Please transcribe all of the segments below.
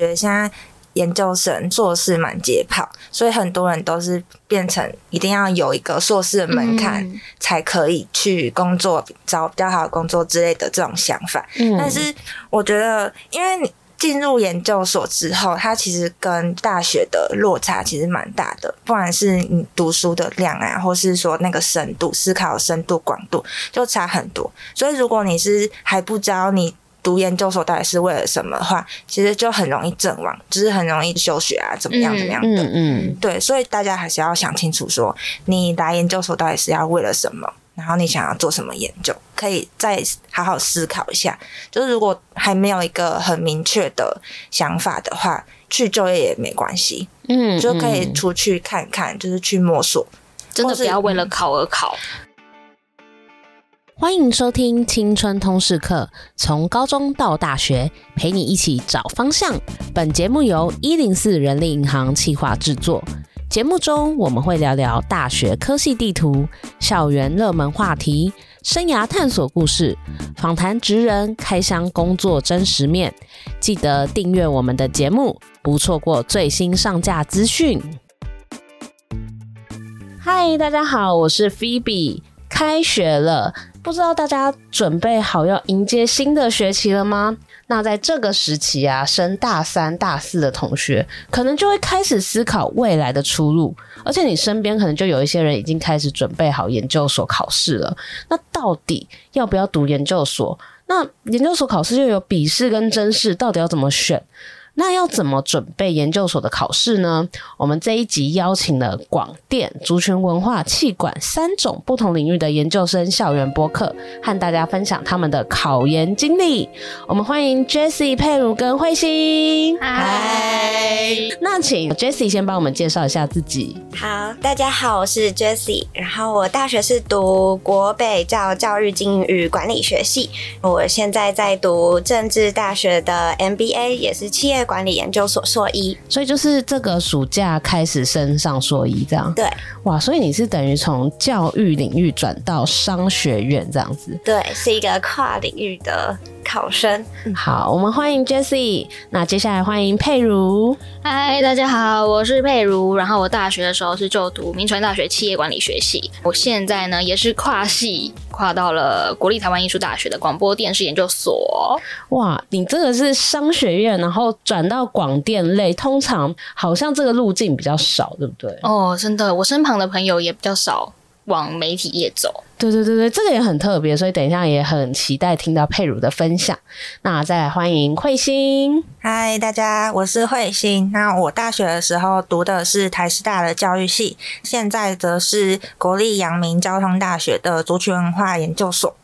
觉得现在研究生硕士蛮解泡，所以很多人都是变成一定要有一个硕士的门槛才可以去工作，找比较好的工作之类的这种想法。但是我觉得因为你进入研究所之后，它其实跟大学的落差其实蛮大的，不管是你读书的量啊，或是说那个深度思考深度广度就差很多。所以如果你是还不知道你读研究所到底是为了什么的话，其实就很容易阵亡，就是很容易休学啊怎么样怎么样的。对，所以大家还是要想清楚说你来研究所到底是要为了什么，然后你想要做什么研究，可以再好好思考一下。就是如果还没有一个很明确的想法的话，去就业也没关系，就可以出去看看，就是去摸索，真的不要为了考而考。欢迎收听青春通识课，从高中到大学，陪你一起找方向。本节目由104人力银行企划制作。节目中我们会聊聊大学科系地图、校园热门话题、生涯探索故事，访谈职人，开箱工作真实面。记得订阅我们的节目，不错过最新上架资讯。嗨，大家好，我是 Phoebe。开学了，不知道大家准备好要迎接新的学期了吗？那在这个时期啊，升大三大四的同学可能就会开始思考未来的出路，而且你身边可能就有一些人已经开始准备好研究所考试了。那到底要不要读研究所？那研究所考试又有笔试跟甄试，到底要怎么选？那要怎么准备研究所的考试呢？我们这一集邀请了广电、族群文化、企管三种不同领域的研究生校园播客，和大家分享他们的考研经历。我们欢迎 Jessie、佩如跟慧心。嗨，那请 Jessie 先帮我们介绍一下自己。好，大家好，我是 Jessie， 然后我大学是读国北教育经营与管理学系，我现在在读政治大学的 MBA， 也是企业管理研究所硕一，所以就是这个暑假开始升上硕一这样。对，哇，所以你是等于从教育领域转到商学院这样子。对，是一个跨领域的考生。好，我们欢迎 Jessie。 那接下来欢迎佩如。嗨，大家好，我是佩如，然后我大学的时候是就读民传大学企业管理学系，我现在呢也是跨系跨到了国立台湾艺术大学的广播电视研究所。哇，你这个是商学院然后转到广电类，通常好像这个路径比较少，对不对？哦，真的，我身旁的朋友也比较少往媒体业走。对对对对，这个也很特别，所以等一下也很期待听到佩如的分享。那再来欢迎慧心。嗨，大家，我是慧心。那我大学的时候读的是台师大的教育系，现在则是国立阳明交通大学的族群文化研究所。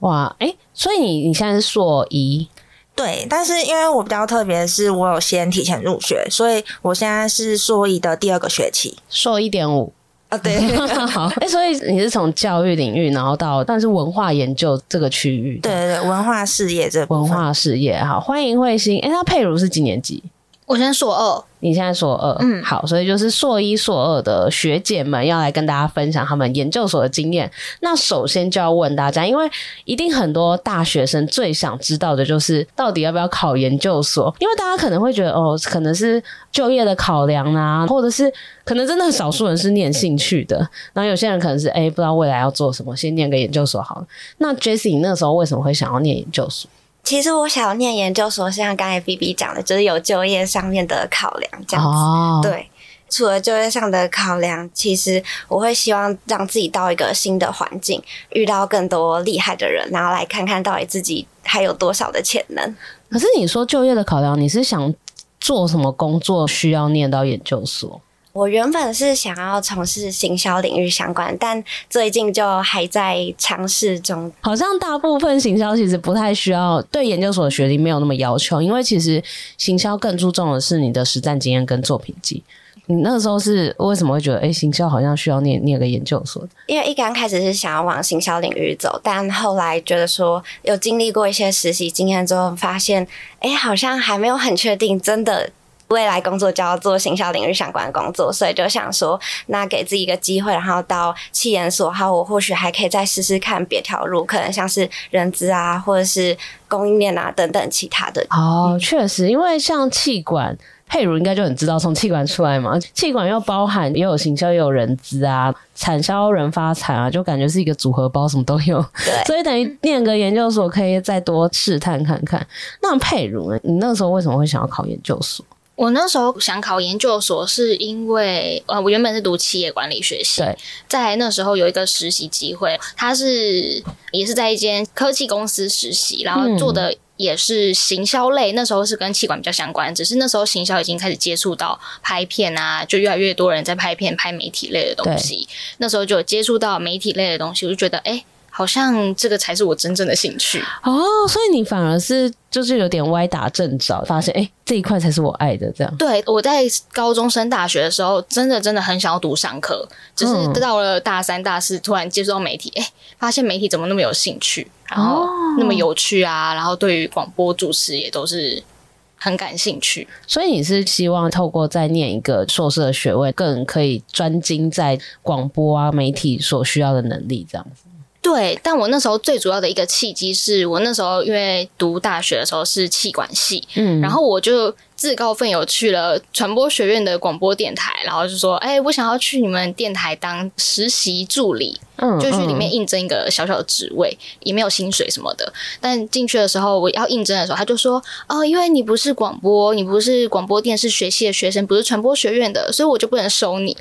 哇，哎，所以你现在是硕一？对，但是因为我比较特别的是，我有先提前入学，所以我现在是硕一的第二个学期，硕 1.5。啊，对，好，所以你是从教育领域，然后到但是文化研究这个区域，对对对，文化事业这部分，文化事业。好，欢迎慧心。那佩如是几年级？我现在硕二。你现在硕二，好，所以就是硕一、硕二的学姐们要来跟大家分享他们研究所的经验。那首先就要问大家，因为一定很多大学生最想知道的就是到底要不要考研究所，因为大家可能会觉得哦，可能是就业的考量啊，或者是可能真的少数人是念兴趣的，然后有些人可能是不知道未来要做什么，先念个研究所好了。那 Jessie 你那时候为什么会想要念研究所？其实我想要念研究所，像刚才 BB 讲的，就是有就业上面的考量这样子。对，除了就业上的考量，其实我会希望让自己到一个新的环境，遇到更多厉害的人，然后来看看到底自己还有多少的潜能。可是你说就业的考量，你是想做什么工作需要念到研究所？我原本是想要从事行销领域相关，但最近就还在尝试中。好像大部分行销其实不太需要对研究所的学历没有那么要求，因为其实行销更注重的是你的实战经验跟作品集。你那个时候是为什么会觉得行销好像需要念个研究所？因为一刚开始是想要往行销领域走，但后来觉得说有经历过一些实习经验之后，发现好像还没有很确定真的未来工作就要做行销领域相关的工作，所以就想说那给自己一个机会，然后到企研所后我或许还可以再试试看别条路，可能像是人资啊或者是供应链啊等等其他的。哦，确实，因为像企管佩如应该就很知道从企管出来嘛，企管又包含也有行销也有人资啊产销人发产啊，就感觉是一个组合包，什么都有。对，所以等于念个研究所可以再多试探看看。那佩如你那时候为什么会想要考研究所？我那时候想考研究所是因为我原本是读企业管理学系，在那时候有一个实习机会，他是也是在一间科技公司实习，然后做的也是行销类，那时候是跟企管比较相关，只是那时候行销已经开始接触到拍片啊，就越来越多人在拍片拍媒体类的东西，那时候就有接触到媒体类的东西，我就觉得好像这个才是我真正的兴趣。哦，所以你反而是就是有点歪打正着，发现这一块才是我爱的这样。对，我在高中升大学的时候真的很想要读商科，只是到了大三大四突然接触到媒体，发现媒体怎么那么有兴趣，然后那么有趣啊，然后对于广播主持也都是很感兴趣。所以你是希望透过再念一个硕士的学位更可以专精在广播啊媒体所需要的能力这样子。对，但我那时候最主要的一个契机是我那时候因为读大学的时候是企管系，然后我就自告奋勇去了传播学院的广播电台，然后就说我想要去你们电台当实习助理，就去里面应征一个小小的职位，也没有薪水什么的。但进去的时候我要应征的时候他就说因为你不是广播，你不是广播电视学系的学生，不是传播学院的，所以我就不能收你。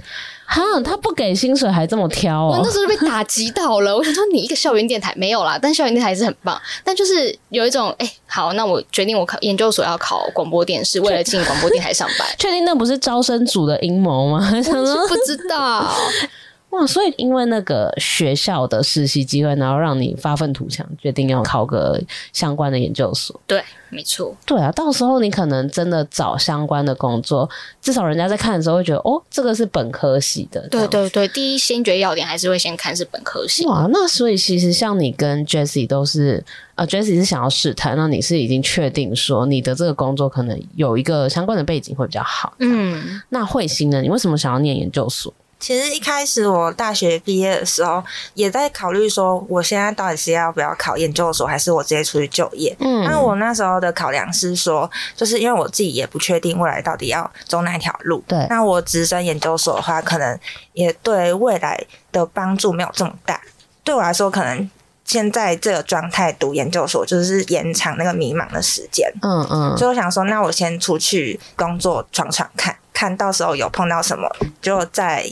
哈，他不给薪水还这么挑哦。我那时候被打击到了我想说你一个校园电台没有啦，但校园电台还是很棒，但就是有一种好，那我决定我考研究所要考广播电视，为了进广播电台上班。确定那不是招生组的阴谋吗？我是不知道。哇，所以因为那个学校的实习机会，然后让你发愤图强，决定要考个相关的研究所。对，没错。对啊，到时候你可能真的找相关的工作，至少人家在看的时候会觉得这个是本科系的。对对对，第一先决要点还是会先看是本科系。哇，那所以其实像你跟 Jessie 都是Jessie 是想要试探，那你是已经确定说你的这个工作可能有一个相关的背景会比较好。嗯，那慧心呢，你为什么想要念研究所？其实一开始我大学毕业的时候也在考虑说我现在到底是要不要考研究所，还是我直接出去就业。那我那时候的考量是说，就是因为我自己也不确定未来到底要走哪条路。对，那我直升研究所的话可能也对未来的帮助没有这么大，对我来说可能现在这个状态读研究所就是延长那个迷茫的时间。所以我想说那我先出去工作闯闯看看，到时候有碰到什么就再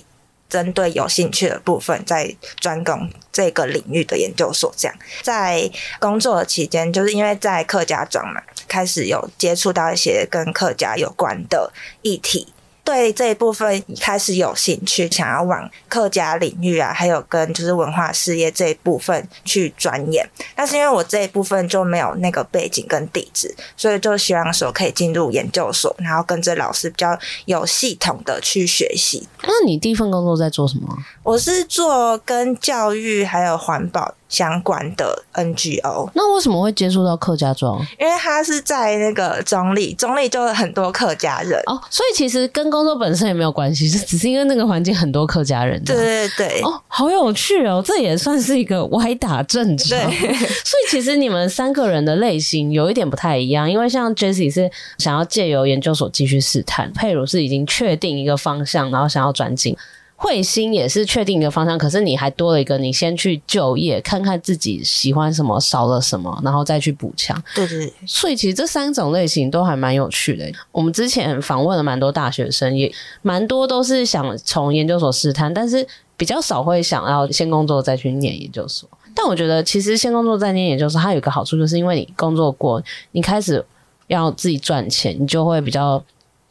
针对有兴趣的部分在专攻这个领域的研究所这样。在工作的期间就是因为在客家庄嘛，开始有接触到一些跟客家有关的议题，对这一部分开始有兴趣，想要往客家领域啊还有跟就是文化事业这一部分去钻研。但是因为我这一部分就没有那个背景跟底子，所以就希望说可以进入研究所，然后跟着老师比较有系统的去学习。那你第一份工作在做什么？我是做跟教育还有环保相关的 NGO。 那为什么会接触到客家庄？因为他是在那个中立就很多客家人哦，所以其实跟工作本身也没有关系，只是因为那个环境很多客家人。对对对，哦，好有趣哦，这也算是一个歪打正着。对，所以其实你们三个人的类型有一点不太一样，因为像 Jessie 是想要借由研究所继续试探，佩如是已经确定一个方向然后想要转进，慧心也是确定一个方向，可是你还多了一个，你先去就业看看自己喜欢什么少了什么，然后再去补强。对对对，所以其实这三种类型都还蛮有趣的。我们之前访问了蛮多大学生，也蛮多都是想从研究所试探，但是比较少会想要先工作再去念研究所。但我觉得其实先工作再念研究所它有一个好处，就是因为你工作过，你开始要自己赚钱，你就会比较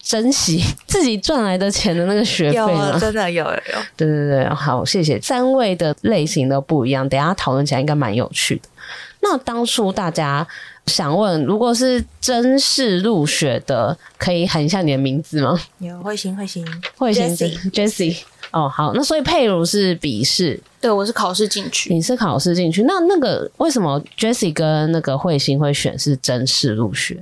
珍惜自己赚来的钱的那个学费吗？有，真的有。对对对，好，谢谢。三位的类型都不一样，等一下讨论起来应该蛮有趣的。那当初大家想问，如果是甄试入学的，可以喊一下你的名字吗？有，慧心 Jessie。 哦，好，那所以佩如是笔试。对，我是考试进去。你是考试进去，那个为什么 Jessie 跟那个慧心会选是甄试入学？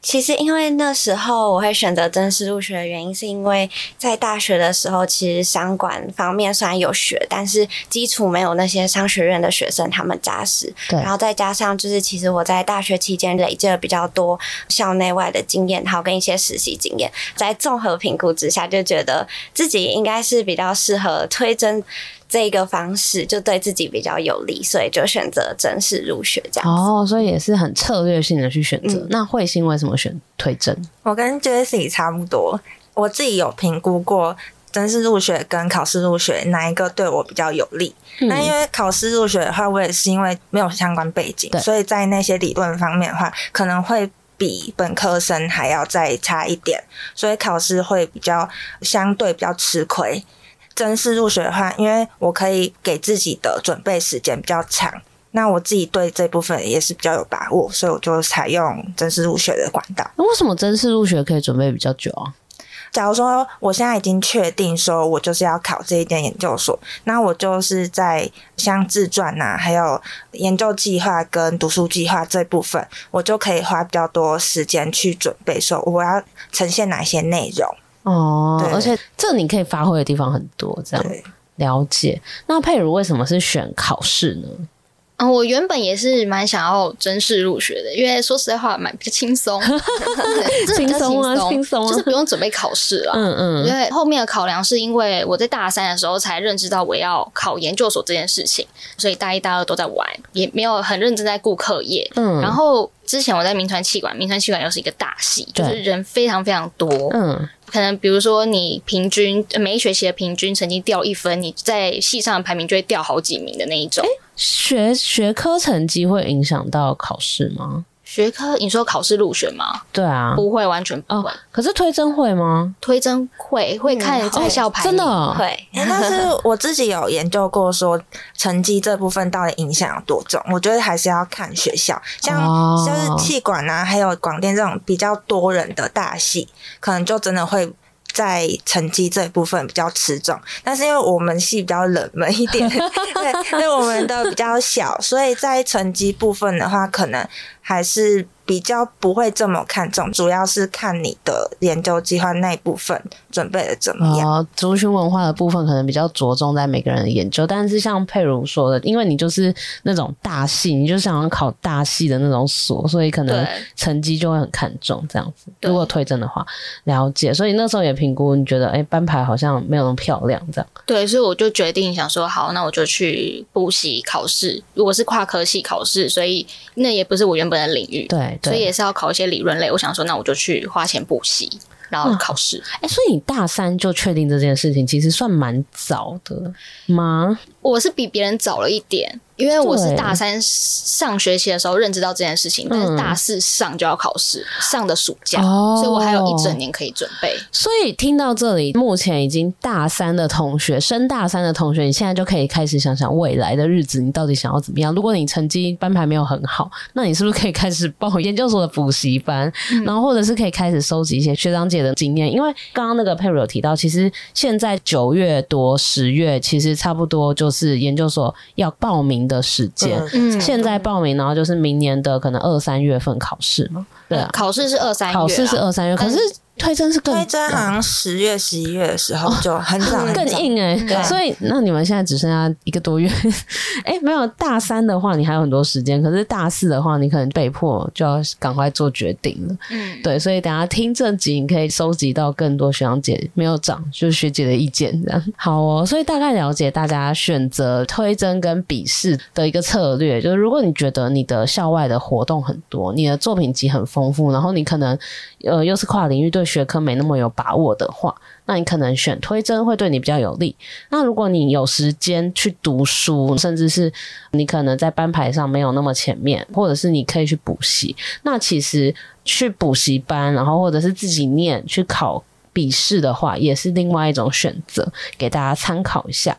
其实因为那时候我会选择正式入学的原因是因为在大学的时候其实商管方面虽然有学，但是基础没有那些商学院的学生他们扎实，然后再加上就是其实我在大学期间累积了比较多校内外的经验，还有跟一些实习经验，在综合评估之下就觉得自己应该是比较适合推甄这个方式，就对自己比较有利，所以就选择正式入学这样子。哦，所以也是很策略性的去选择。那慧馨为什么选推甄？我跟 Jessie 差不多，我自己有评估过正式入学跟考试入学哪一个对我比较有利。那因为考试入学的话，我也是因为没有相关背景，所以在那些理论方面的话，可能会比本科生还要再差一点，所以考试会比较相对比较吃亏。正式入学的话，因为我可以给自己的准备时间比较长，那我自己对这部分也是比较有把握，所以我就采用正式入学的管道。那为什么正式入学可以准备比较久啊？假如说我现在已经确定说我就是要考这一间研究所，那我就是在像自传啊还有研究计划跟读书计划这部分，我就可以花比较多时间去准备说我要呈现哪些内容。哦，而且这你可以发挥的地方很多，这样了解。那佩如为什么是选考试呢？我原本也是蛮想要正式入学的，因为说实在话蛮比较轻松，轻松啊，轻松啊，就是不用准备考试啦。因为后面的考量是因为我在大三的时候才认知到我要考研究所这件事情，所以大一大二都在玩，也没有很认真在顾课业。然后之前我在民传气管又是一个大系，就是人非常非常多。可能比如说你平均每一学期的平均成绩掉1分，你在系上的排名就会掉好几名的那一种。学科成绩会影响到考试吗？学科你说考试入学吗？对啊，不会，完全不会。可是推甄会吗？推甄会看在校排名，真的会。但是我自己有研究过说成绩这部分到底影响有多重，我觉得还是要看学校，像气管啊还有广电这种比较多人的大系，可能就真的会在成绩这一部分比较吃重，但是因为我们系比较冷门一点，对，我们的比较小，所以在成绩部分的话，可能还是比较不会这么看重，主要是看你的研究计划那一部分准备的怎么样。族群文化的部分可能比较着重在每个人的研究，但是像佩如说的，因为你就是那种大系，你就想要考大系的那种所，所以可能成绩就会很看重这样子。如果推甄的话，了解。所以那时候也评估，你觉得班排好像没有那么漂亮这样。对，所以我就决定想说，好，那我就去补习考试。如果是跨科系考试，所以那也不是我原本的领域。对。所以也是要考一些理论类，我想说那我就去花钱补习然后考试。所以你大三就确定这件事情其实算蛮早的吗？我是比别人早了一点，因为我是大三上学期的时候认知到这件事情，但是大四上就要考试，上的暑假，所以我还有1整年可以准备。所以听到这里，目前已经大三的同学，升大三的同学，你现在就可以开始想想未来的日子你到底想要怎么样。如果你成绩班排没有很好，那你是不是可以开始报研究所的补习班，然后或者是可以开始收集一些学长姐的经验。因为刚刚那个佩如有提到，其实现在9月多10月其实差不多就是研究所要报名的时间，现在报名，然后就是明年的可能2、3月份考试嘛。对啊，考试是2、3月，考试是2、3月，可是推甄是更推甄好像10月、11月的时候就很早，更硬所以那你们现在只剩下1个多月，没有，大三的话你还有很多时间，可是大四的话你可能被迫就要赶快做决定了。对，所以等一下听这集你可以收集到更多学长姐没有长就是学姐的意见这样。好哦，所以大概了解大家选择推甄跟笔试的一个策略，就是如果你觉得你的校外的活动很多，你的作品集很丰富，然后你可能又是跨领域对学科没那么有把握的话，那你可能选推甄会对你比较有利。那如果你有时间去读书，甚至是你可能在班排上没有那么前面，或者是你可以去补习，那其实去补习班然后或者是自己念去考笔试的话也是另外一种选择，给大家参考一下。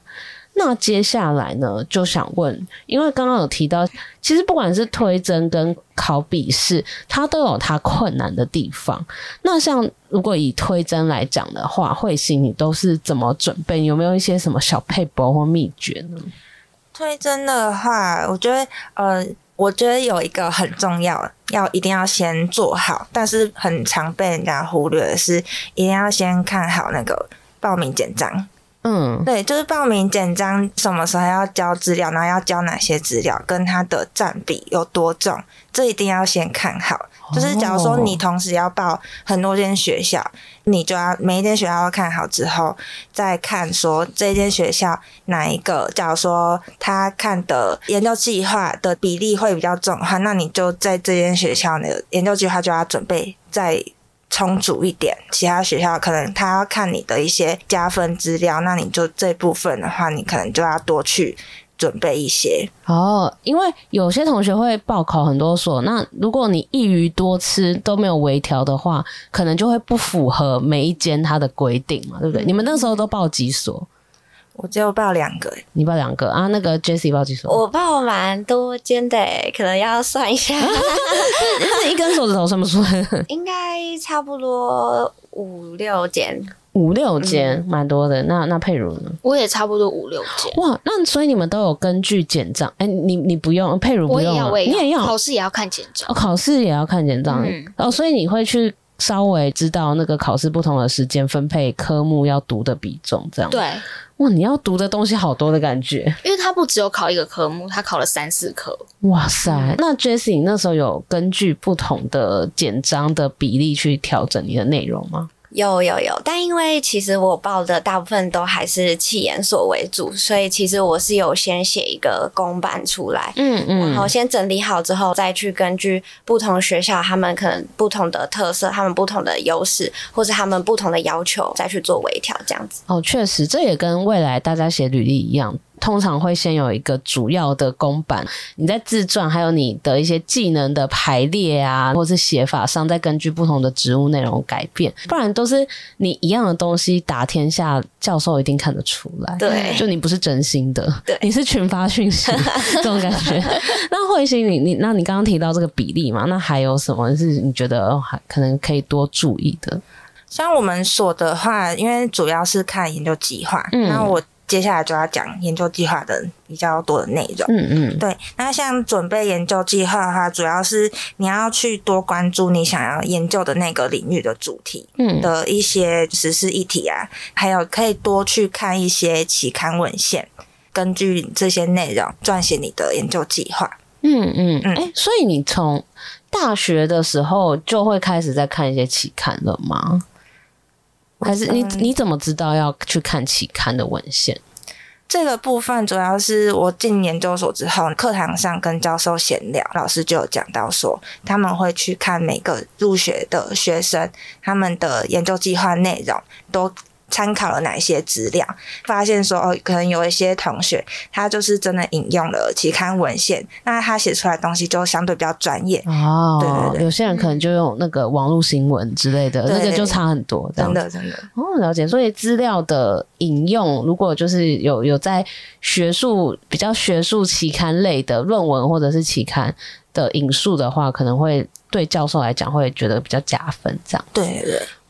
那接下来呢，就想问，因为刚刚有提到其实不管是推甄跟考笔试它都有它困难的地方，那像如果以推甄来讲的话，慧馨你都是怎么准备，有没有一些什么小撇步或秘诀呢？推甄的话我觉得我觉得有一个很重要，一定要先做好，但是很常被人家忽略的是，一定要先看好那个报名简章。嗯，对，就是报名简章什么时候要交资料，然后要交哪些资料，跟它的占比有多重，这一定要先看好。就是假如说你同时要报很多间学校，你就要每一间学校要看好之后，再看说这间学校哪一个，假如说他看的研究计划的比例会比较重的话，那你就在这间学校的研究计划就要准备再充足一点，其他学校可能他要看你的一些加分资料，那你就这部分的话，你可能就要多去准备一些哦，因为有些同学会报考很多所，那如果你一鱼多吃都没有微调的话，可能就会不符合每一间它的规定嘛，对不对？你们那时候都报几所？我只有报2个。你报2个啊？那个 Jessie 报几所？我报蛮多间的，可能要算一下。是一根手指头算不算？应该差不多5-6间。5-6间蛮多的，那佩如呢？我也差不多5-6间。哇，那所以你们都有根据简章？哎、欸，你不用，佩如不用、啊，我也要，你也要，考试也要看简章。哦，考试也要看简章、嗯、哦，所以你会去稍微知道那个考试不同的时间分配科目要读的比重，这样对。哇，你要读的东西好多的感觉，因为他不只有考一个科目，他考了3-4科。哇塞，那 Jessie 那时候有根据不同的简章的比例去调整你的内容吗？有，但因为其实我报的大部分都还是企研所为主，所以其实我是有先写一个公版出来，然后先整理好之后，再去根据不同学校他们可能不同的特色、他们不同的优势，或是他们不同的要求，再去做微调这样子。哦，确实，这也跟未来大家写履历一样。通常会先有一个主要的公版，你在自传还有你的一些技能的排列啊，或是写法上，再根据不同的职务内容改变，不然都是你一样的东西打天下，教授一定看得出来。对，就你不是真心的，对，你是群发讯息这种感觉。那慧心，那你刚刚提到这个比例嘛，那还有什么是你觉得可能可以多注意的？像我们所的话，因为主要是看研究计划，那我接下来就要讲研究计划的比较多的内容。对。那像准备研究计划的话，主要是你要去多关注你想要研究的那个领域的主题的一些时事议题啊，还有可以多去看一些期刊文献，根据这些内容撰写你的研究计划。所以你从大学的时候就会开始在看一些期刊了吗？还是你怎么知道要去看期刊的文献？这个部分主要是我进研究所之后，课堂上跟教授闲聊，老师就有讲到说，他们会去看每个入学的学生，他们的研究计划内容都参考了哪些资料，发现说哦，可能有一些同学他就是真的引用了期刊文献，那他写出来的东西就相对比较专业哦。对，有些人可能就用那个网络新闻之类的，那个就差很多。真的哦，了解。所以资料的引用，如果就是有在比较学术期刊类的论文或者是期刊的引述的话，可能会对教授来讲会觉得比较加分，这样。对。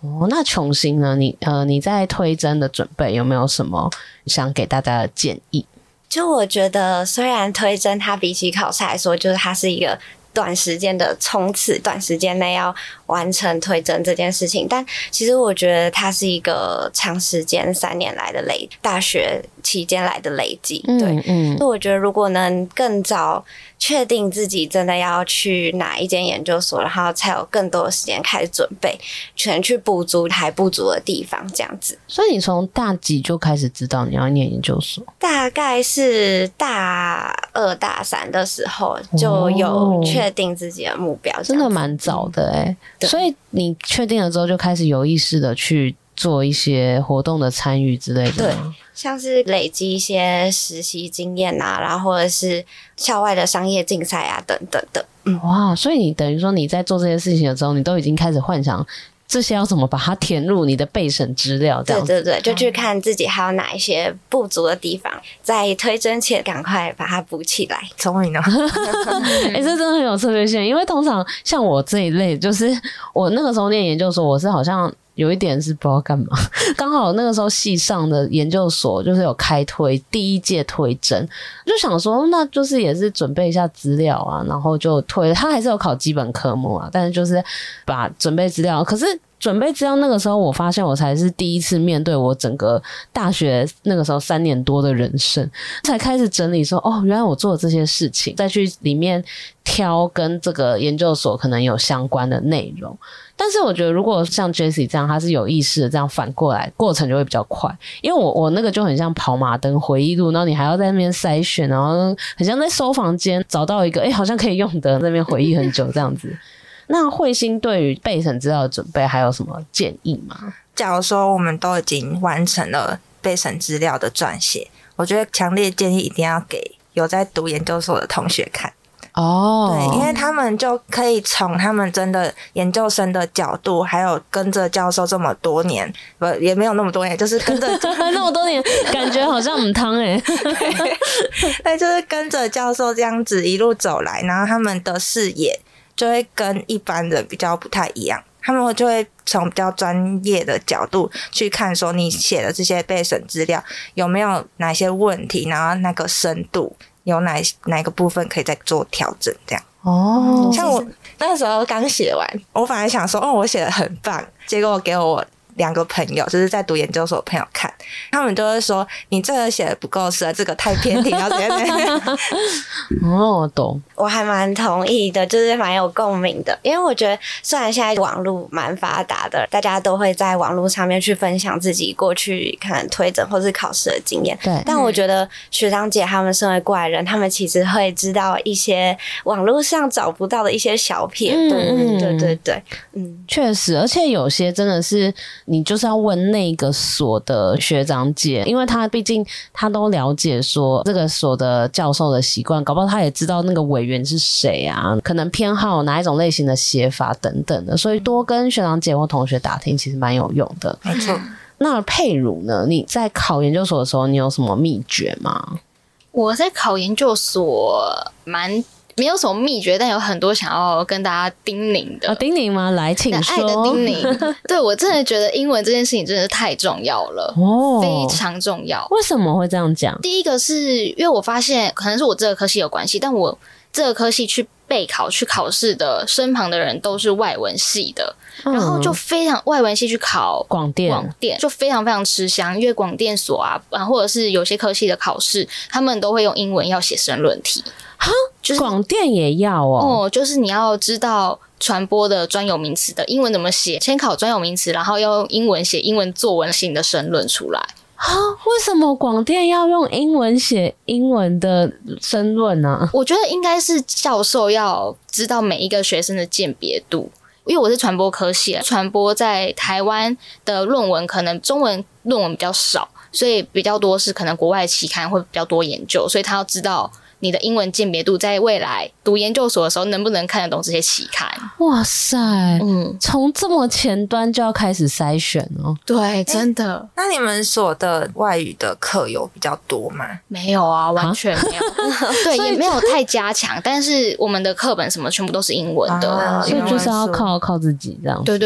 哦，那琼心呢？你在推甄的准备有没有什么想给大家的建议？就我觉得，虽然推甄它比起考试来说，就是它是一个短时间的冲刺，短时间内要完成推甄这件事情，但其实我觉得它是一个长时间3年来的大学期间来的累积。对，所以我觉得如果能更早确定自己真的要去哪一间研究所，然后才有更多的时间开始准备，全去补足还不足的地方，这样子。所以你从大几就开始知道你要念研究所？大概是大2、大3的时候就有确定自己的目标，真的蛮早的所以你确定了之后，就开始有意识的去做一些活动的参与之类的。对，像是累积一些实习经验啊，然后或者是校外的商业竞赛啊，等等的。哇，所以你等于说你在做这些事情的时候，你都已经开始幻想这些要怎么把它填入你的备审资料，这样子。对，就去看自己还有哪一些不足的地方，在推甄前赶快把它补起来。聪明哦！这真的很有策略性，因为通常像我这一类，就是我那个时候念研究所，我是好像有一点是不知道干嘛。刚好那个时候系上的研究所就是有开推第一届推甄，就想说那就是也是准备一下资料啊，然后就推。他还是有考基本科目啊，但是就是把准备资料，可是准备资料那个时候我发现我才是第一次面对我整个大学那个时候3年多的人生，才开始整理说哦，原来我做了这些事情，再去里面挑跟这个研究所可能有相关的内容。但是我觉得如果像 Jessie 这样，他是有意识的这样反过来，过程就会比较快。因为我那个就很像跑马灯回忆录，然后你还要在那边筛选，然后很像在收房间找到一个好像可以用的，在那边回忆很久这样子。那慧心对于备审资料的准备还有什么建议吗？假如说我们都已经完成了备审资料的撰写，我觉得强烈建议一定要给有在读研究所的同学看哦，对，因为他们就可以从他们真的研究生的角度，还有跟着教授这么多年，不也没有那么多年，就是跟着那么多年，感觉好像很汤欸对，就是跟着教授这样子一路走来，然后他们的视野就会跟一般人比较不太一样，他们就会从比较专业的角度去看说你写的这些备审资料有没有哪些问题，然后那个深度有哪个部分可以再做调整这样。哦，像我那时候刚写完，我本来想说哦，我写的很棒，结果给我2个朋友，就是在读研究所的朋友看，他们就会说你这个写的不够深，这个太偏题，然后怎样怎样。哦，我懂，我还蛮同意的，就是蛮有共鸣的。因为我觉得虽然现在网络蛮发达的，大家都会在网络上面去分享自己过去可能推甄或是考试的经验，对。但我觉得学长姐他们身为过来人，他们其实会知道一些网络上找不到的一些小撇步，对，嗯，确实，而且有些真的是。你就是要问那个所的学长姐，因为他毕竟他都了解说这个所的教授的习惯，搞不好他也知道那个委员是谁啊，可能偏好哪一种类型的写法等等的，所以多跟学长姐或同学打听其实蛮有用的。没错。那佩如呢？你在考研究所的时候，你有什么秘诀吗？我在考研究所没有什么秘诀，但有很多想要跟大家叮咛的。叮咛吗？来，请说。爱的叮咛。对，我真的觉得英文这件事情真的是太重要了，非常重要。为什么会这样讲？第一个是因为我发现，可能是我这个科系有关系，但我这个科系去备考、去考试的身旁的人都是外文系的，然后就非常外文系去考广电就非常非常吃香，因为广电所啊，或者是有些科系的考试，他们都会用英文要写申论题。哈，就是广电也要哦，就是你要知道传播的专有名词的英文怎么写，先考专有名词，然后要用英文写英文作文型的申论出来。啊，为什么广电要用英文写英文的申论呢？我觉得应该是教授要知道每一个学生的鉴别度。因为我是传播科系，传播在台湾的论文可能中文论文比较少，所以比较多是可能国外期刊会比较多研究，所以他要知道你的英文鉴别度在未来读研究所的时候能不能看得懂这些期刊。哇塞，从这么前端就要开始筛选哦。对，真的。那你们所的外语的课有比较多吗？没有啊，完全没有对，也没有太加强，但是我们的课本什么全部都是英文的，所以就是要靠自己这样。对，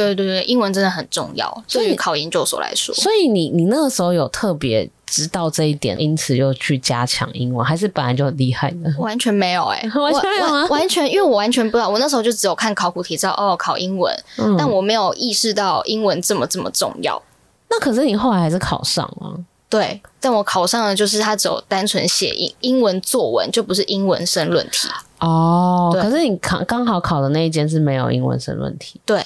英文真的很重要，对于考研究所来说。所以你那个时候有特别知道这一点，因此又去加强英文，还是本来就很厉害呢？完全没有完全没有，因为我完全不知道，我那时候就只有看考古题知道哦，考英文，但我没有意识到英文这么重要。那可是你后来还是考上了。对，但我考上的就是它只有单纯写英文作文，就不是英文申论题哦。可是你刚好考的那一间是没有英文申论题。对。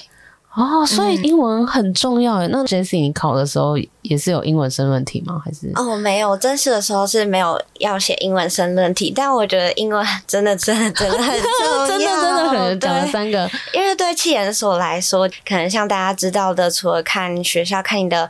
哦，所以英文很重要耶。那 Jessie 你考的时候也是有英文申论题吗？还是没有，正式的时候是没有要写英文申论题，但我觉得英文真的很重要，真的很讲了3个。因为对企研所来说，可能像大家知道的，除了看学校看你的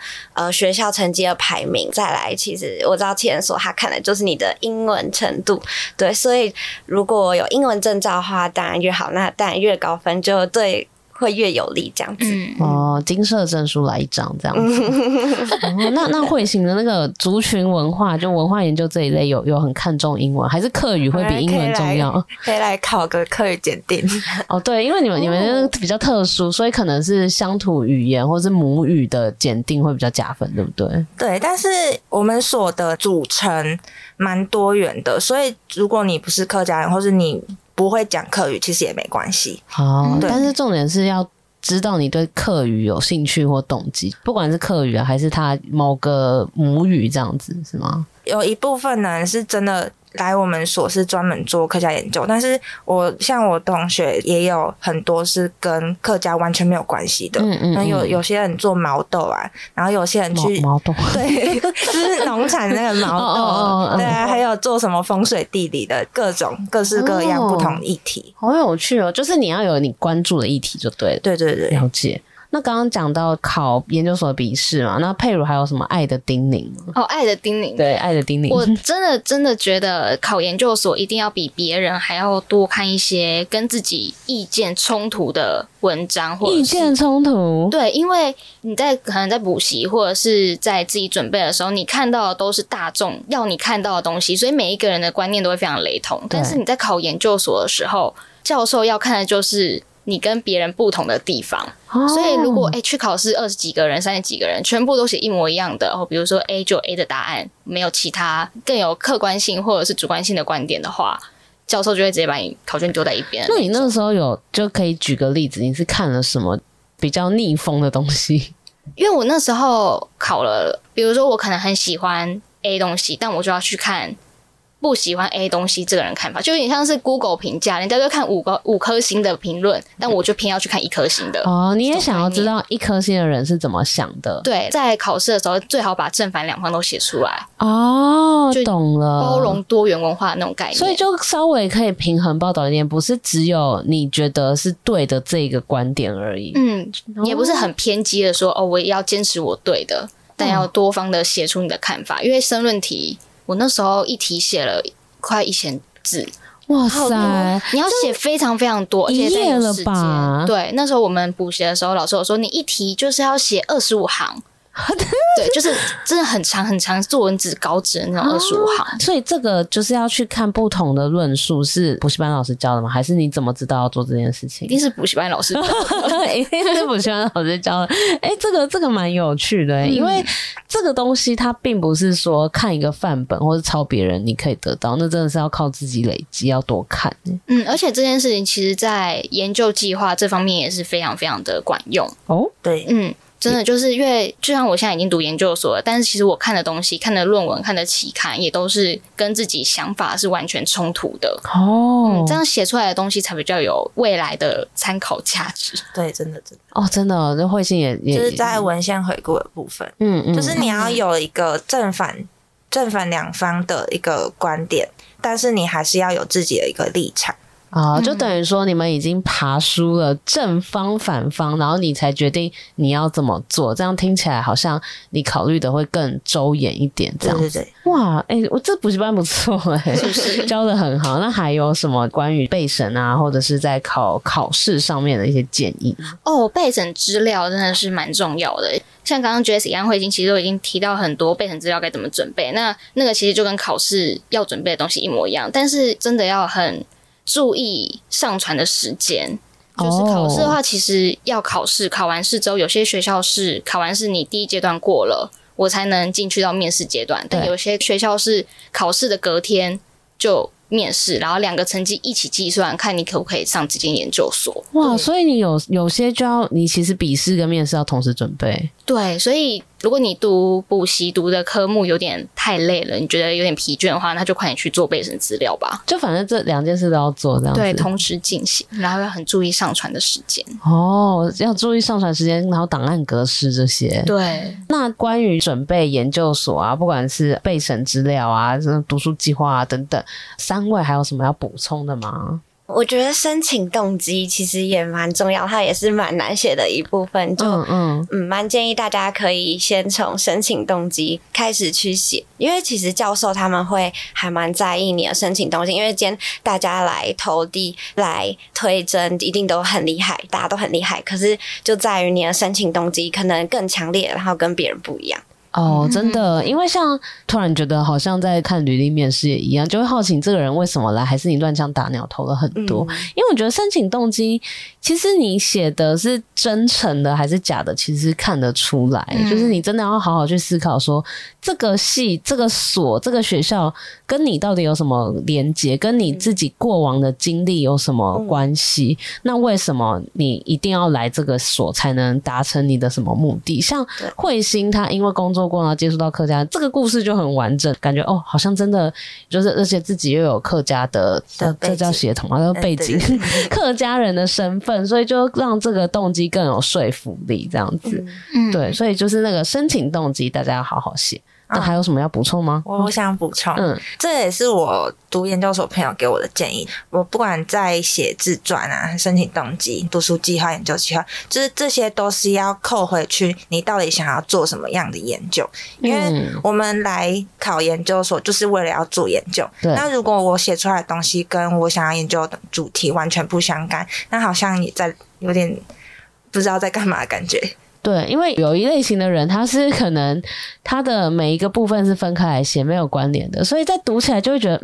学校成绩的排名，再来其实我知道企研所他看的就是你的英文程度。对，所以如果有英文证照的话，当然越好，那当然越高分就对。会越有利这样子、嗯、哦，金色证书来一张这样子、嗯哦、那慧行的那个族群文化就文化研究这一类有很看重英文还是客语会比英文重要可以来考个客语检定哦，对，因为你们比较特殊所以可能是乡土语言或是母语的检定会比较加分对不对对但是我们所的组成蛮多元的所以如果你不是客家人或是你不会讲客语其实也没关系、哦、但是重点是要知道你对客语有兴趣或动机不管是客语、啊、还是他某个母语这样子是吗有一部分人是真的来我们所是专门做客家研究但是像我同学也有很多是跟客家完全没有关系的嗯嗯有些人做毛豆啊然后有些人去毛豆对就是农产那个毛豆哦哦哦对啊还有做什么风水地理的各式各样不同议题、哦、好有趣哦就是你要有你关注的议题就对了对对对了解那刚刚讲到考研究所的笔试嘛，那佩如还有什么爱的叮咛哦，爱的叮咛，对，爱的叮咛。我真的觉得考研究所一定要比别人还要多看一些跟自己意见冲突的文章或者意见冲突。对，因为你可能在补习或者是在自己准备的时候，你看到的都是大众要你看到的东西，所以每一个人的观念都会非常雷同。但是你在考研究所的时候，教授要看的就是你跟别人不同的地方、哦、所以如果、去考试20几个人30几个人全部都写一模一样的、哦、比如说 A 就 A 的答案没有其他更有客观性或者是主观性的观点的话教授就会直接把你考卷丢在一边。那你那时候就可以举个例子你是看了什么比较逆风的东西因为我那时候考了比如说我可能很喜欢 A 东西但我就要去看不喜欢 A 东西这个人看法就有点像是 Google 评价人家就看5颗星的评论但我就偏要去看1颗星的哦，你也想要知道1颗星的人是怎么想的对在考试的时候最好把正反两方都写出来哦懂了包容多元文化那种概念所以就稍微可以平衡报道一点不是只有你觉得是对的这个观点而已嗯，也不是很偏激的说哦，我也要坚持我对的但要多方的写出你的看法、嗯、因为申论题我那时候一题写了快1000字，哇塞！你要写非常非常多，而且一页了吧？对，那时候我们补习的时候，老师有说你一题就是要写25行，对，就是真的很长很长，作文纸稿纸的那种25行、啊。所以这个就是要去看不同的论述，是补习班老师教的吗？还是你怎么知道要做这件事情？一定是补习班老师教的，一定是补习班老师教的。哎、欸，这个蛮有趣的、欸嗯，因为这个东西它并不是说看一个范本或是抄别人你可以得到，那真的是要靠自己累积，要多看、欸。嗯，而且这件事情其实在研究计划这方面也是非常非常的管用哦。对，嗯，真的就是因为就像我现在已经读研究所了，但是其实我看的东西、看的论文、看的期刊也都是跟自己想法是完全冲突的哦。嗯，这样写出来的东西才比较有未来的参考价值。对，真的。哦，真的、哦，这慧心也就是在文献回顾的部分，嗯嗯，就是你要有一个正反两方的一个观点，但是你还是要有自己的一个立场啊、就等于说你们已经爬梳了正方反方，然后你才决定你要怎么做，这样听起来好像你考虑的会更周延一点，这样子。对对对，哇，哎、欸，我这补习班不错哎、欸，教的很好。那还有什么关于备审啊，或者是在考试上面的一些建议？哦，备审资料真的是蛮重要的。像刚刚 Jessie 和慧心其实都已经提到很多备审资料该怎么准备，那个其实就跟考试要准备的东西一模一样，但是真的要很注意上传的时间。就是考试的话，其实要考完试之后，有些学校是考完试你第一阶段过了我才能进去到面试阶段，但有些学校是考试的隔天就面试，然后2个成绩一起计算，看你可不可以上这间研究所。哇，所以你有些就要你其实笔试跟面试要同时准备。对，所以如果你补习读的科目有点太累了，你觉得有点疲倦的话，那就快点去做备审资料吧。就反正这2件事都要做，这样子。对，同时进行，然后要很注意上传的时间。哦，要注意上传时间，然后档案格式这些。对。那关于准备研究所啊，不管是备审资料啊、读书计划啊等等，3位还有什么要补充的吗？我觉得申请动机其实也蛮重要，它也是蛮难写的一部分，就蛮建议大家可以先从申请动机开始去写，因为其实教授他们会还蛮在意你的申请动机，因为今天大家来投递来推甄一定都很厉害，大家都很厉害，可是就在于你的申请动机可能更强烈，然后跟别人不一样。哦，真的，因为像突然觉得好像在看履历面试也一样，就会好奇这个人为什么来，还是你乱枪打鸟投了很多。因为我觉得申请动机其实你写的是真诚的还是假的其实看得出来，就是你真的要好好去思考说这个系这个所这个学校跟你到底有什么连结，跟你自己过往的经历有什么关系，那为什么你一定要来这个所才能达成你的什么目的。像慧心他因为工作过然后接触到客家，这个故事就很完整，感觉哦，好像真的就是而且自己又有客家的这叫血统啊，背景客家人的身份，所以就让这个动机更有说服力这样子。对，所以就是那个申请动机大家要好好写。那还有什么要补充吗？我想补充，这也是我读研究所朋友给我的建议。我不管在写自传啊、申请动机、读书计划、研究计划，就是这些都是要扣回去，你到底想要做什么样的研究？因为我们来考研究所就是为了要做研究。那如果我写出来的东西跟我想要研究的主题完全不相干，那好像也在有点不知道在干嘛的感觉。对，因为有一类型的人他是可能他的每一个部分是分开来写没有关联的，所以在读起来就会觉得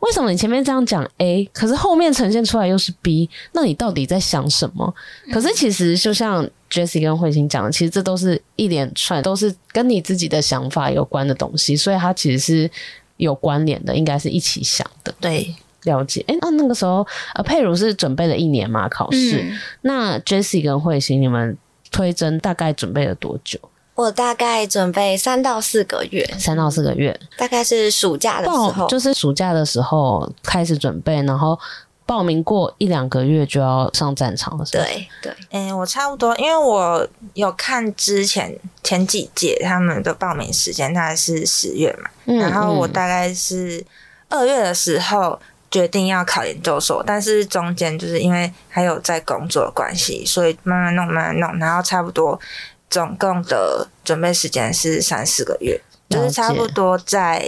为什么你前面这样讲 A 可是后面呈现出来又是 B， 那你到底在想什么？可是其实就像 Jessie 跟慧心讲的，其实这都是一连串都是跟你自己的想法有关的东西，所以它其实是有关联的，应该是一起想的。对，了解。那个时候佩如是准备了一年嘛考试，那 Jessie 跟慧心你们推甄大概准备了多久？我大概准备3到4个月。3到4个月，大概是暑假的时候，就是暑假的时候开始准备，然后报名过1-2个月就要上战场了。对对，我差不多，因为我有看之前前几届他们的报名时间，大概是10月嘛，然后我大概是2月的时候决定要考研究所，但是中间就是因为还有在工作的关系，所以慢慢弄，然后差不多总共的准备时间是3-4个月，就是差不多在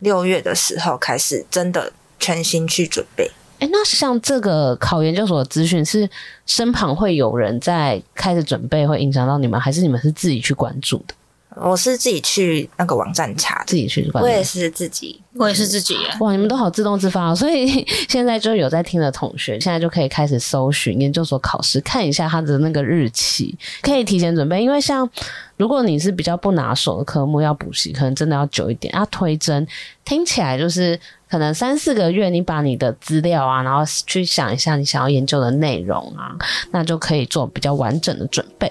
6月的时候开始真的全心去准备。那像这个考研究所的资讯是身旁会有人在开始准备会影响到你们，还是你们是自己去关注的？我是自己去那个网站查的，自己去关注。我也是自己。哇，你们都好自动自发，所以现在就有在听的同学，现在就可以开始搜寻研究所考试，看一下它的那个日期，可以提前准备。因为像如果你是比较不拿手的科目要补习，可能真的要久一点。推甄听起来就是可能3-4个月，你把你的资料啊，然后去想一下你想要研究的内容啊，那就可以做比较完整的准备。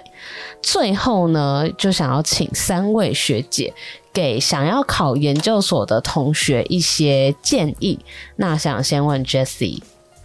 最后呢，就想要请3位学姐给想要考研究所的同学一些建议。那想先问 Jessie。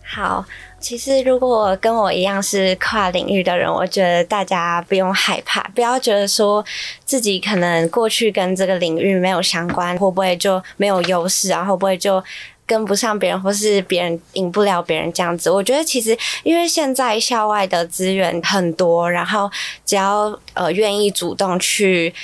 好，其实如果跟我一样是跨领域的人，我觉得大家不用害怕，不要觉得说自己可能过去跟这个领域没有相关，会不会就没有优势啊，会不会就跟不上别人，或是别人赢不了别人这样子。我觉得其实因为现在校外的资源很多，然后只要愿意主动去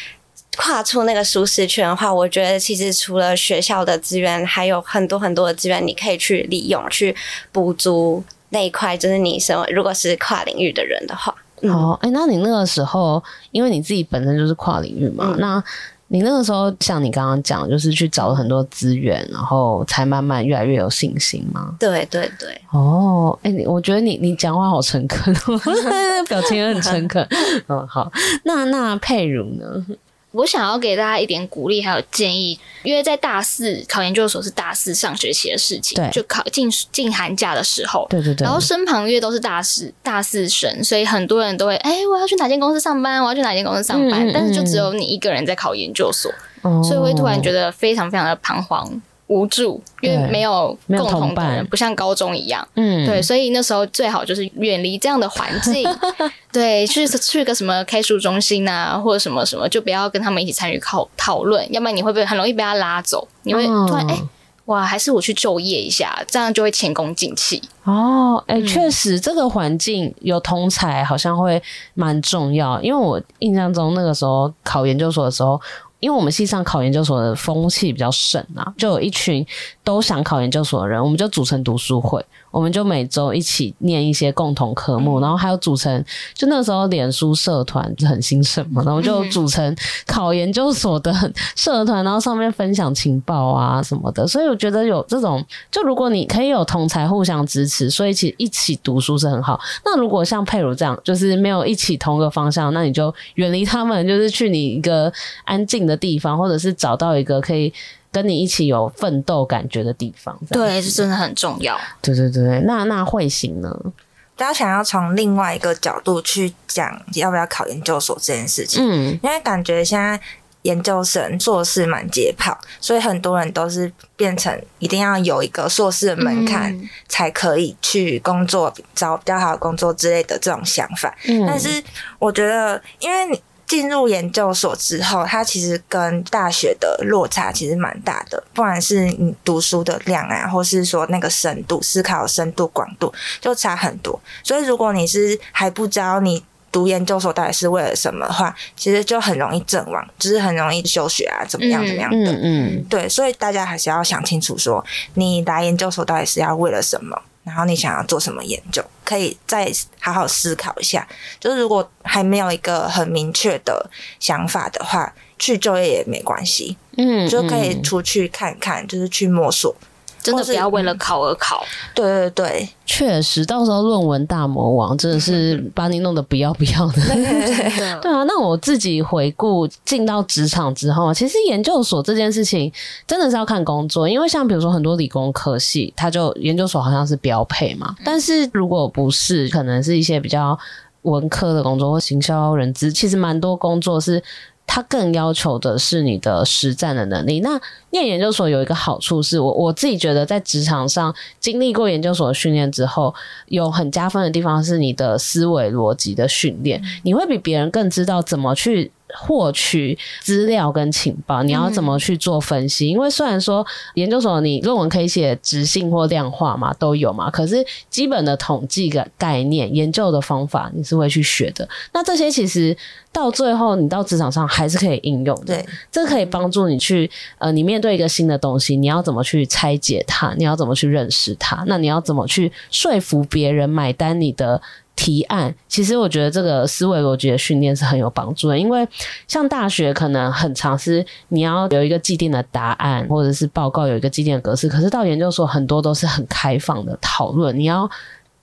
跨出那个舒适圈的话，我觉得其实除了学校的资源，还有很多的资源你可以去利用，去补足那一块，就是你如果是跨领域的人的话。那你那个时候因为你自己本身就是跨领域嘛，那你那个时候像你刚刚讲就是去找了很多资源，然后才慢慢越来越有信心吗？对对对。我觉得你讲话好诚恳表情也很诚恳好，那佩如呢？我想要给大家一点鼓励还有建议，因为在大4考研究所是大4上学期的事情，就考进寒假的时候，对，然后身旁因为都是大四生，所以很多人都会我要去哪间公司上班，但是就只有你一个人在考研究所，所以我会突然觉得非常非常的彷徨无助，因为没有共同的人，不像高中一样。对，所以那时候最好就是远离这样的环境对，去个什么开书中心啊，或者什么什么，就不要跟他们一起参与讨论，要不然你会不会很容易被他拉走，你会突然哇，还是我去就业一下，这样就会前功尽弃。哦，哎、欸，确实这个环境有同侪好像会蛮重要，因为我印象中那个时候考研究所的时候，因为我们系上考研究所的风气比较盛啊，就有一群都想考研究所的人，我们就组成读书会，我们就每周一起念一些共同科目，然后还有组成，就那个时候脸书社团很兴盛嘛，然后就组成考研究所的社团，然后上面分享情报啊什么的，所以我觉得有这种，就如果你可以有同侪互相支持，所以一起读书是很好。那如果像佩如这样，就是没有一起同个方向，那你就远离他们，就是去你一个安静的地方，或者是找到一个可以跟你一起有奋斗感觉的地方。对，这真的很重要。对对对，那慧行呢？大家想要从另外一个角度去讲要不要考研究所这件事情，因为感觉现在研究生硕士蛮解跑，所以很多人都是变成一定要有一个硕士的门槛才可以去工作，找比较好的工作之类的这种想法。但是我觉得因为你进入研究所之后，它其实跟大学的落差其实蛮大的，不管是你读书的量啊，或是说那个深度思考深度广度就差很多，所以如果你是还不知道你读研究所到底是为了什么的话，其实就很容易阵亡，就是很容易休学啊怎么样怎么样的。对，所以大家还是要想清楚说你来研究所到底是要为了什么，然后你想要做什么研究，可以再好好思考一下。就是如果还没有一个很明确的想法的话，去就业也没关系，就可以出去看看，就是去摸索，真的不要为了考而考。对对对，确实，到时候论文大魔王真的是把你弄得不要不要的。对啊，那我自己回顾进到职场之后，其实研究所这件事情真的是要看工作，因为像比如说很多理工科系，它就研究所好像是标配嘛，但是如果不是，可能是一些比较文科的工作或行销人资，其实蛮多工作是它更要求的是你的实战的能力。那念研究所有一个好处是我自己觉得在职场上经历过研究所的训练之后，有很加分的地方是你的思维逻辑的训练，你会比别人更知道怎么去获取资料跟情报，你要怎么去做分析。因为虽然说研究所你论文可以写质性或量化嘛，都有嘛，可是基本的统计的概念研究的方法你是会去学的，那这些其实到最后你到职场上还是可以应用的。这可以帮助你去你面对一个新的东西，你要怎么去拆解它，你要怎么去认识它，那你要怎么去说服别人买单你的提案，其实我觉得这个思维逻辑的训练是很有帮助的。因为像大学可能很常是你要有一个既定的答案，或者是报告有一个既定的格式，可是到研究所很多都是很开放的讨论，你要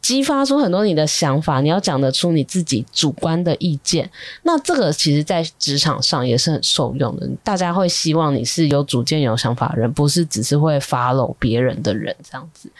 激发出很多你的想法，你要讲得出你自己主观的意见，那这个其实在职场上也是很受用的。大家会希望你是有主见有想法的人，不是只是会 follow 别人的人这样子。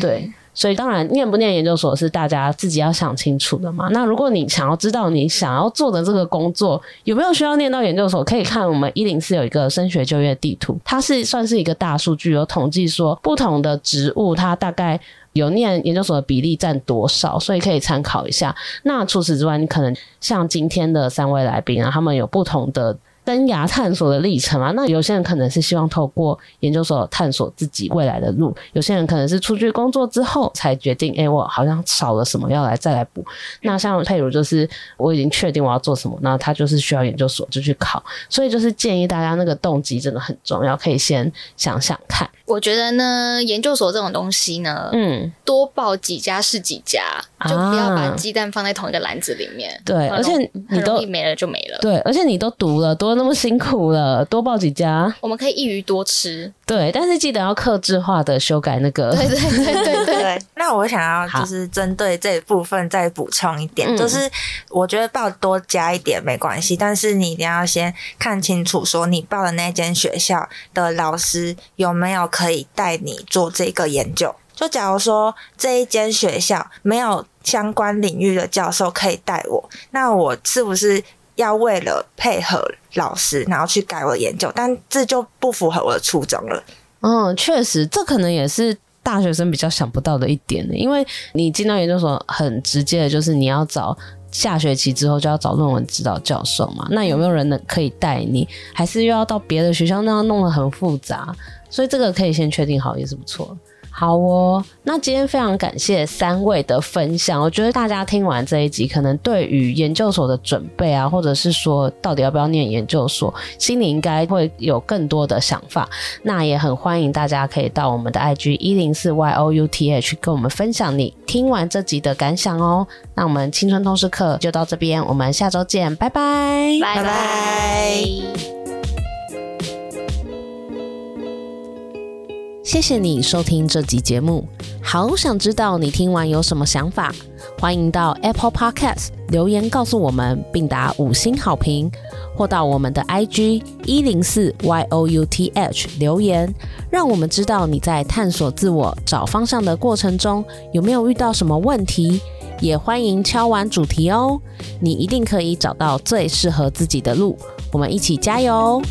对，所以当然念不念研究所是大家自己要想清楚的嘛。那如果你想要知道你想要做的这个工作有没有需要念到研究所，可以看我们104有一个升学就业地图，它是算是一个大数据，有统计说不同的职务它大概有念研究所的比例占多少，所以可以参考一下。那除此之外，你可能像今天的三位来宾啊，他们有不同的生涯探索的历程啊，那有些人可能是希望透过研究所探索自己未来的路，有些人可能是出去工作之后才决定我好像少了什么要再来补。那像佩如就是我已经确定我要做什么，那他就是需要研究所就去考，所以就是建议大家那个动机真的很重要，可以先想想看。我觉得呢，研究所这种东西呢，多报几家是几家，就不要把鸡蛋放在同一个篮子里面。对，而且你都很容易没了就没了。对，而且你都读了，多那么辛苦了，多报几家，我们可以一鱼多吃。对，但是记得要客制化的修改那个。对对对对 对, 對。那我想要就是针对这部分再补充一点，就是我觉得报多加一点没关系，但是你一定要先看清楚说你报的那间学校的老师有没有可以带你做这个研究。就假如说这一间学校没有相关领域的教授可以带我，那我是不是要为了配合老师然后去改我的研究，但这就不符合我的初衷了。确实，这可能也是大学生比较想不到的一点，因为你进到研究所很直接的就是你要找下学期之后就要找论文指导教授嘛，那有没有人可以带你，还是又要到别的学校，那样弄得很复杂。所以这个可以先确定好也是不错。好哦，那今天非常感谢三位的分享，我觉得大家听完这一集可能对于研究所的准备啊，或者是说到底要不要念研究所，心里应该会有更多的想法。那也很欢迎大家可以到我们的 IG 104YOUTH 跟我们分享你听完这集的感想哦。那我们青春通识课就到这边，我们下周见，拜拜，拜拜。谢谢你收听这集节目，好想知道你听完有什么想法，欢迎到 Apple Podcast 留言告诉我们，并打5星好评，或到我们的 IG 104YOUTH 留言，让我们知道你在探索自我、找方向的过程中有没有遇到什么问题，也欢迎敲完主题哦，你一定可以找到最适合自己的路，我们一起加油哦。